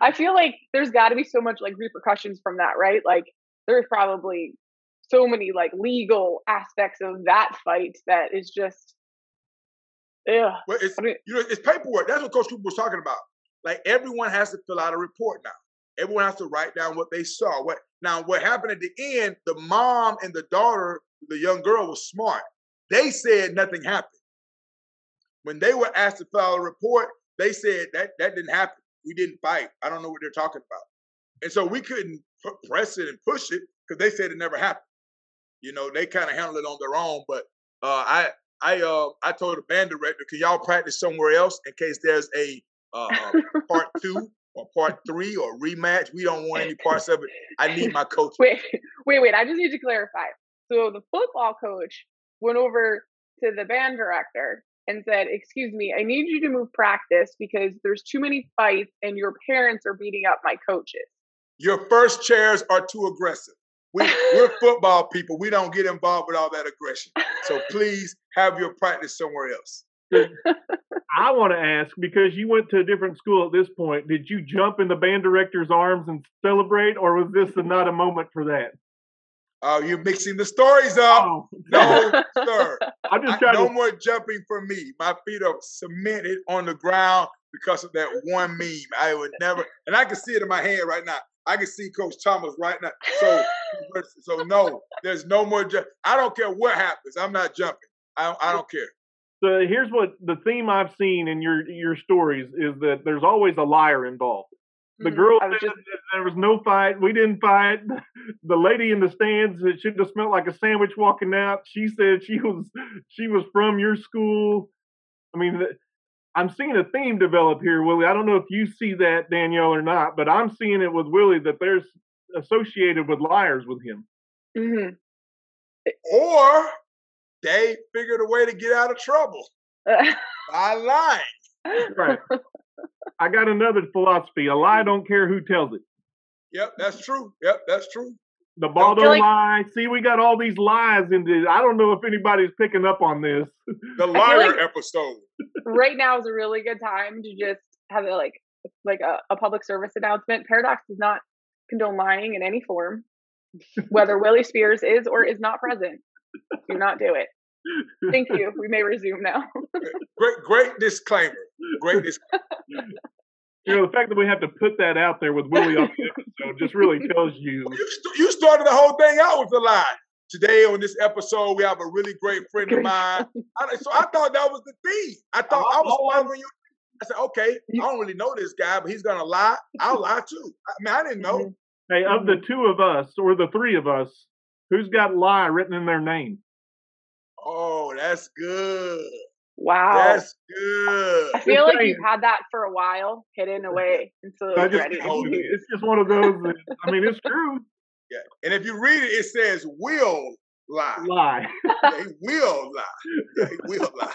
I feel like there's got to be so much, like, repercussions from that, right? Like, there's probably so many, like, legal aspects of that fight that is just, yeah. Well, it's, I mean, you know, it's paperwork. That's what Coach Cooper was talking about. Like, everyone has to fill out a report now. Everyone has to write down what they saw. What now? What happened at the end? The mom and the daughter, the young girl, was smart. They said nothing happened. When they were asked to file a report, they said that that didn't happen. We didn't fight. I don't know what they're talking about. And so we couldn't press it and push it because they said it never happened. You know, they kind of handled it on their own. But uh, I I uh, I told the band director, can y'all practice somewhere else in case there's a uh, part two. Or part three or rematch. We don't want any parts of it. I need my coach. Wait, wait, wait. I just need to clarify. So the football coach went over to the band director and said, excuse me, I need you to move practice because there's too many fights and your parents are beating up my coaches. Your first chairs are too aggressive. We, we're football people. We don't get involved with all that aggression. So please have your practice somewhere else. I want to ask, because you went to a different school at this point, did you jump in the band director's arms and celebrate, or was this not a moment for that? Oh, uh, you're mixing the stories up. Oh. No, sir. I'm just I, no to... more jumping for me. My feet are cemented on the ground because of that one meme. I would never, and I can see it in my head right now. I can see Coach Thomas right now. So, so no, there's no more. Ju- I don't care what happens. I'm not jumping. I, I don't care. So here's what the theme I've seen in your your stories is that there's always a liar involved. The girl said just... there was no fight. We didn't fight. The lady in the stands, it should have smelled like a sandwich walking out. She said she was she was from your school. I mean, I'm seeing a theme develop here, Willie. I don't know if you see that, Danielle, or not, but I'm seeing it with Willie that there's associated with liars with him. Mm-hmm. Or they figured a way to get out of trouble by lying. Right. I got another philosophy. A lie don't care who tells it. Yep, that's true. Yep, that's true. The ball don't, don't lie. Like, see, we got all these lies in this. I don't know if anybody's picking up on this. The liar like episode. Right now is a really good time to just have a, like like a, a public service announcement. Paradox does not condone lying in any form, whether Willie Spears is or is not present. Do not do it. Thank you. We may resume now. great, great disclaimer. Great disclaimer. You know, the fact that we have to put that out there with Willie on the episode just really tells you. You, st- you started the whole thing out with the lie. Today on this episode, we have a really great friend of mine. I, so I thought that was the theme. I thought I, I was wondering you. I said, okay, I don't really know this guy, but he's going to lie. I'll lie too. I mean, I didn't know. Hey, of the two of us or the three of us, who's got lie written in their name? Oh, that's good. Wow. That's good. I feel it's like you've had that for a while, hidden away. And so it's, ready. It. It's just one of those. That, I mean, it's true. Yeah. And if you read it, it says, will lie. Lie. They will lie. They will lie.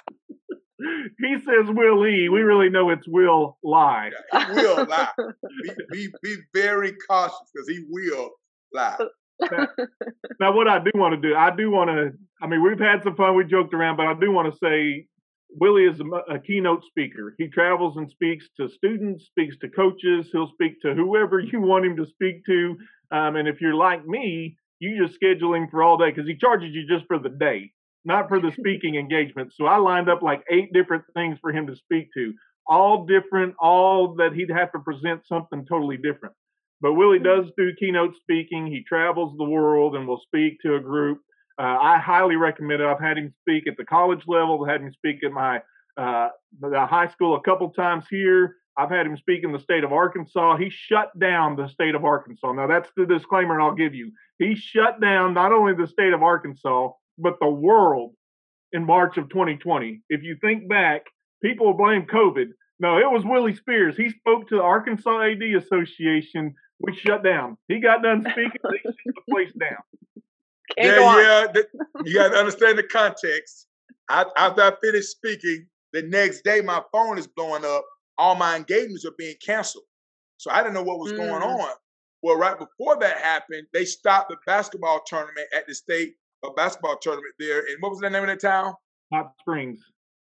He says, Willie. We really know it's will lie. Yeah, he will lie. Be, be, be very cautious because he will lie. now, now, what I do want to do, I do want to, I mean, we've had some fun, we joked around, but I do want to say Willie is a, a keynote speaker. He travels and speaks to students, speaks to coaches, he'll speak to whoever you want him to speak to. Um, and if you're like me, you just schedule him for all day because he charges you just for the day, not for the speaking engagement. So I lined up like eight different things for him to speak to, all different, all that he'd have to present something totally different. But Willie does do keynote speaking. He travels the world and will speak to a group. Uh, I highly recommend it. I've had him speak at the college level. I've had him speak at my uh, the high school a couple times here. I've had him speak in the state of Arkansas. He shut down the state of Arkansas. Now, that's the disclaimer I'll give you. He shut down not only the state of Arkansas, but the world in March of twenty twenty. If you think back, people blame COVID. No, it was Willie Spears. He spoke to the Arkansas A D Association. We shut down. He got done speaking. They shut the place down. Can't yeah, yeah. Th- you got to understand the context. I, after I finished speaking, the next day my phone is blowing up. All my engagements are being canceled. So I didn't know what was mm. going on. Well, right before that happened, they stopped the basketball tournament at the state uh, basketball tournament there. And what was the name of that town? Hot Springs.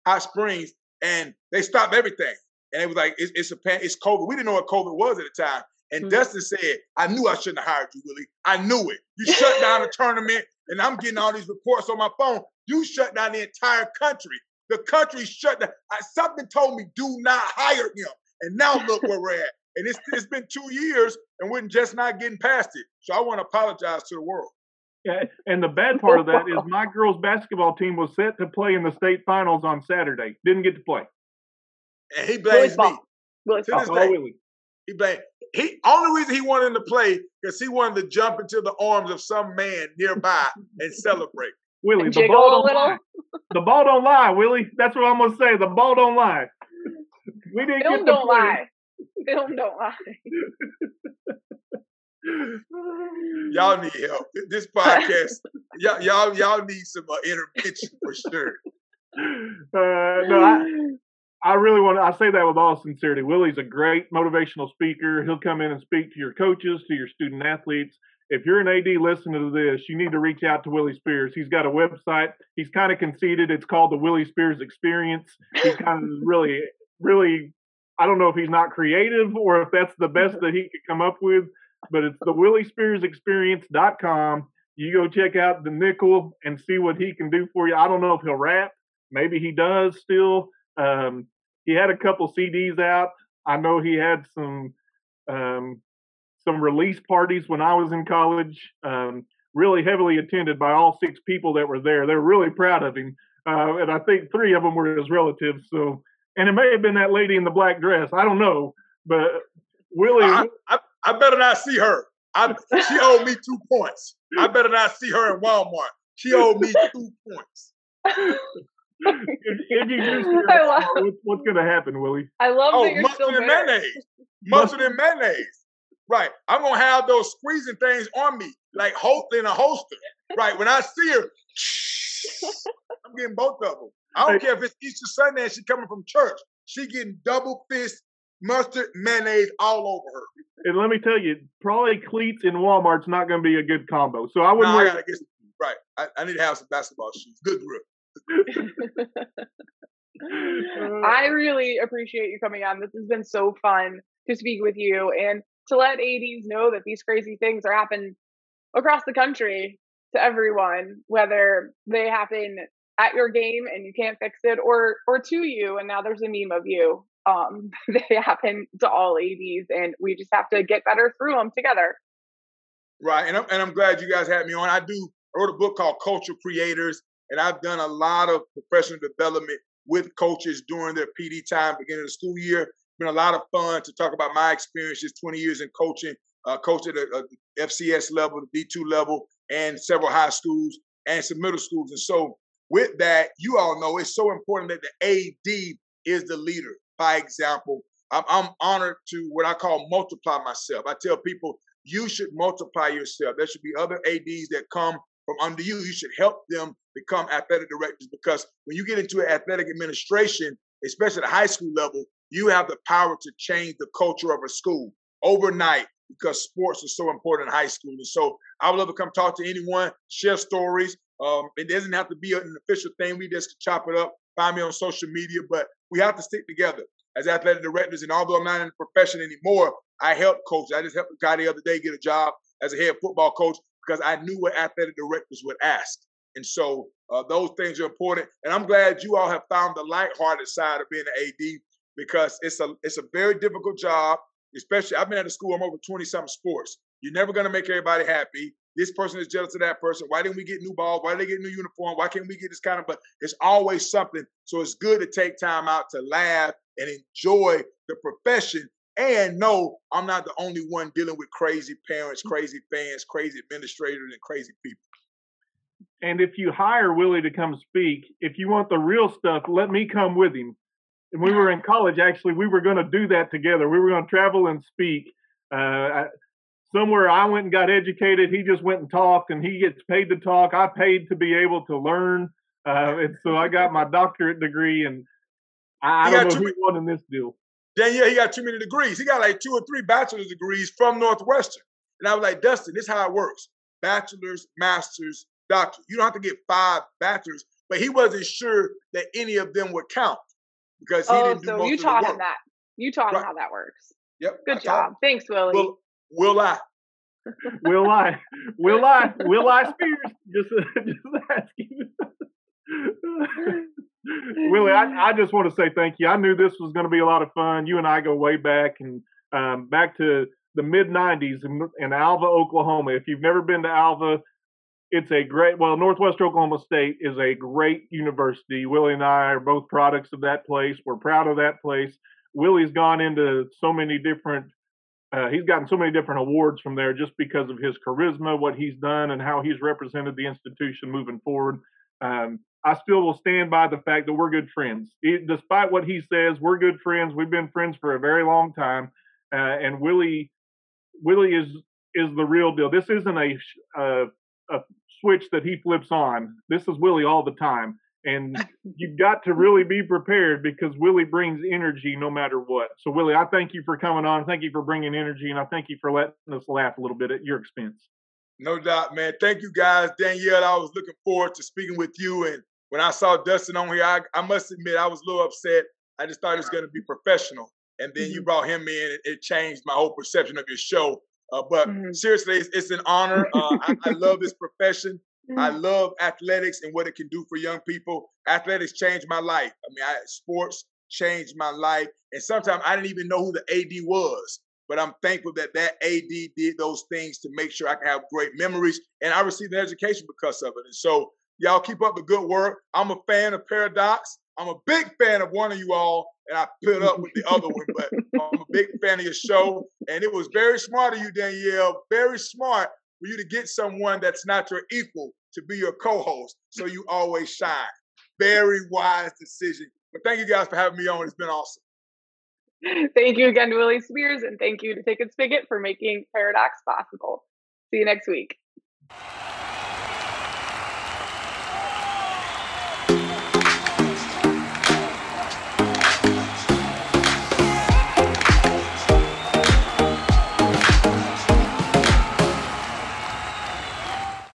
Hot Springs. And they stopped everything. And it was like, it's, it's a pan, it's COVID. We didn't know what COVID was at the time. And mm-hmm. Dustin said, I knew I shouldn't have hired you, Willie. I knew it. You shut down the tournament, and I'm getting all these reports on my phone. You shut down the entire country. The country shut down. I, something told me, do not hire him. And now look where we're at. And it's it's been two years, and we're just not getting past it. So I want to apologize to the world. Yeah, and the bad part of that is my girls' basketball team was set to play in the state finals on Saturday. Didn't get to play. And he blames me. To this day, he blames. He only reason he wanted to play because he wanted to jump into the arms of some man nearby and celebrate. Willie, and the ball don't lie. The ball don't lie, Willie. That's what I'm gonna say. The ball don't lie. We didn't Film get to don't play. Lie. Film don't lie. Y'all need help. This podcast, y'all, y'all, y'all need some uh, intervention for sure. Uh, no, I, I really want to. I say that with all sincerity. Willie's a great motivational speaker. He'll come in and speak to your coaches, to your student athletes. If you're an A D listening to this, you need to reach out to Willie Spears. He's got a website. He's kind of conceited. It's called the Willie Spears Experience. He's kind of really, really. I don't know if he's not creative or if that's the best that he could come up with. But it's the willie spears experience dot com. You go check out the nickel and see what he can do for you. I don't know if he'll rap. Maybe he does still. Um, he had a couple C Ds out. I know he had some um, some release parties when I was in college, um, really heavily attended by all six people that were there. They're really proud of him. Uh, and I think three of them were his relatives. So, and it may have been that lady in the black dress. I don't know. But Willie. I, I, I better not see her. I, she owed me two points. I better not see her in Walmart. She owed me two points. If, if you do see her, love, what's, what's going to happen, Willie? I love oh, that you're mustard still and there. Mayonnaise. Mustard and mayonnaise. Right. I'm going to have those squeezing things on me, like Holt in a holster. Right. When I see her, I'm getting both of them. I don't hey. care if it's Easter Sunday and she's coming from church. She getting double fist mustard, mayonnaise all over her. And let me tell you, probably cleats in Walmart's not going to be a good combo. So I wouldn't. No, I gotta get some, right. I, I need to have some basketball shoes. Good grip. I really appreciate you coming on. This has been so fun to speak with you and to let A Ds know that these crazy things are happening across the country to everyone, whether they happen at your game and you can't fix it, or or to you, and now there's a meme of you. Um, they happen to all A Ds, and we just have to get better through them together. Right, and I'm, and I'm glad you guys had me on. I do. I wrote a book called Culture Creators, and I've done a lot of professional development with coaches during their P D time, beginning of the school year. It's been a lot of fun to talk about my experiences, twenty years in coaching, uh, coached at the F C S level, the D two level, and several high schools and some middle schools. And so with that, you all know it's so important that the A D is the leader. By example, I'm, I'm honored to what I call multiply myself. I tell people, you should multiply yourself. There should be other A Ds that come from under you. You should help them become athletic directors, because when you get into an athletic administration, especially at the high school level, you have the power to change the culture of a school overnight, because sports is so important in high school. And so I would love to come talk to anyone, share stories. Um, it doesn't have to be an official thing. We just chop it up. Find me on social media, but we have to stick together as athletic directors. And although I'm not in the profession anymore, I help coaches. I just helped a guy the other day get a job as a head football coach because I knew what athletic directors would ask. And so uh, those things are important. And I'm glad you all have found the lighthearted side of being an A D, because it's a it's a very difficult job, especially I've been at a school, I'm over twenty-something sports. You're never going to make everybody happy. This person is jealous of that person. Why didn't we get new balls? Why did they get new uniform? Why can't we get this kind of, but it's always something. So it's good to take time out to laugh and enjoy the profession and know I'm not the only one dealing with crazy parents, crazy fans, crazy administrators, and crazy people. And if you hire Willie to come speak, if you want the real stuff, let me come with him. And we were in college, actually, we were going to do that together. We were going to travel and speak. Uh, I, Somewhere I went and got educated. He just went and talked, and he gets paid to talk. I paid to be able to learn. Uh, and so I got my doctorate degree, and I, I don't know who won in this deal. Danielle, he got too many degrees. He got like two or three bachelor's degrees from Northwestern. And I was like, Dustin, this is how it works. Bachelor's, master's, doctorate. You don't have to get five bachelors. But he wasn't sure that any of them would count because he oh, didn't do so most you taught of the work. him that. You taught right. him how that works. Yep. Good I job. Thanks, Willie. Well, Will I? Will I? Will I? Will I Spears? Just, just asking. Willie, I, I just want to say thank you. I knew this was going to be a lot of fun. You and I go way back, and um, back to the mid nineties in, in Alva, Oklahoma. If you've never been to Alva, it's a great, well, Northwestern Oklahoma State is a great university. Willie and I are both products of that place. We're proud of that place. Willie's gone into so many different Uh, he's gotten so many different awards from there just because of his charisma, what he's done, and how he's represented the institution moving forward. Um, I still will stand by the fact that we're good friends. It, despite what he says, we're good friends. We've been friends for a very long time. Uh, and Willie Willie is is the real deal. This isn't a, a, a switch that he flips on. This is Willie all the time. And you've got to really be prepared, because Willie brings energy no matter what. So, Willie, I thank you for coming on. Thank you for bringing energy, and I thank you for letting us laugh a little bit at your expense. No doubt, man. Thank you, guys. Danielle, I was looking forward to speaking with you. And when I saw Dustin on here, I, I must admit I was a little upset. I just thought it was going to be professional. And then mm-hmm. you brought him in, and it changed my whole perception of your show. Uh, but mm-hmm. seriously, it's, it's an honor. Uh, I, I love this profession. I love athletics and what it can do for young people. Athletics changed my life. I mean, I, sports changed my life. And sometimes I didn't even know who the A D was. But I'm thankful that that A D did those things to make sure I can have great memories. And I received an education because of it. And so y'all keep up the good work. I'm a fan of Paradox. I'm a big fan of one of you all. And I put up with the other one. But I'm a big fan of your show. And it was very smart of you, Danielle. Very smart for you to get someone that's not your equal to be your co-host. So you always shine. Very wise decision. But thank you guys for having me on. It's been awesome. Thank you again to Willie Spears, and thank you to Ticket Spicket for making Paradox possible. See you next week.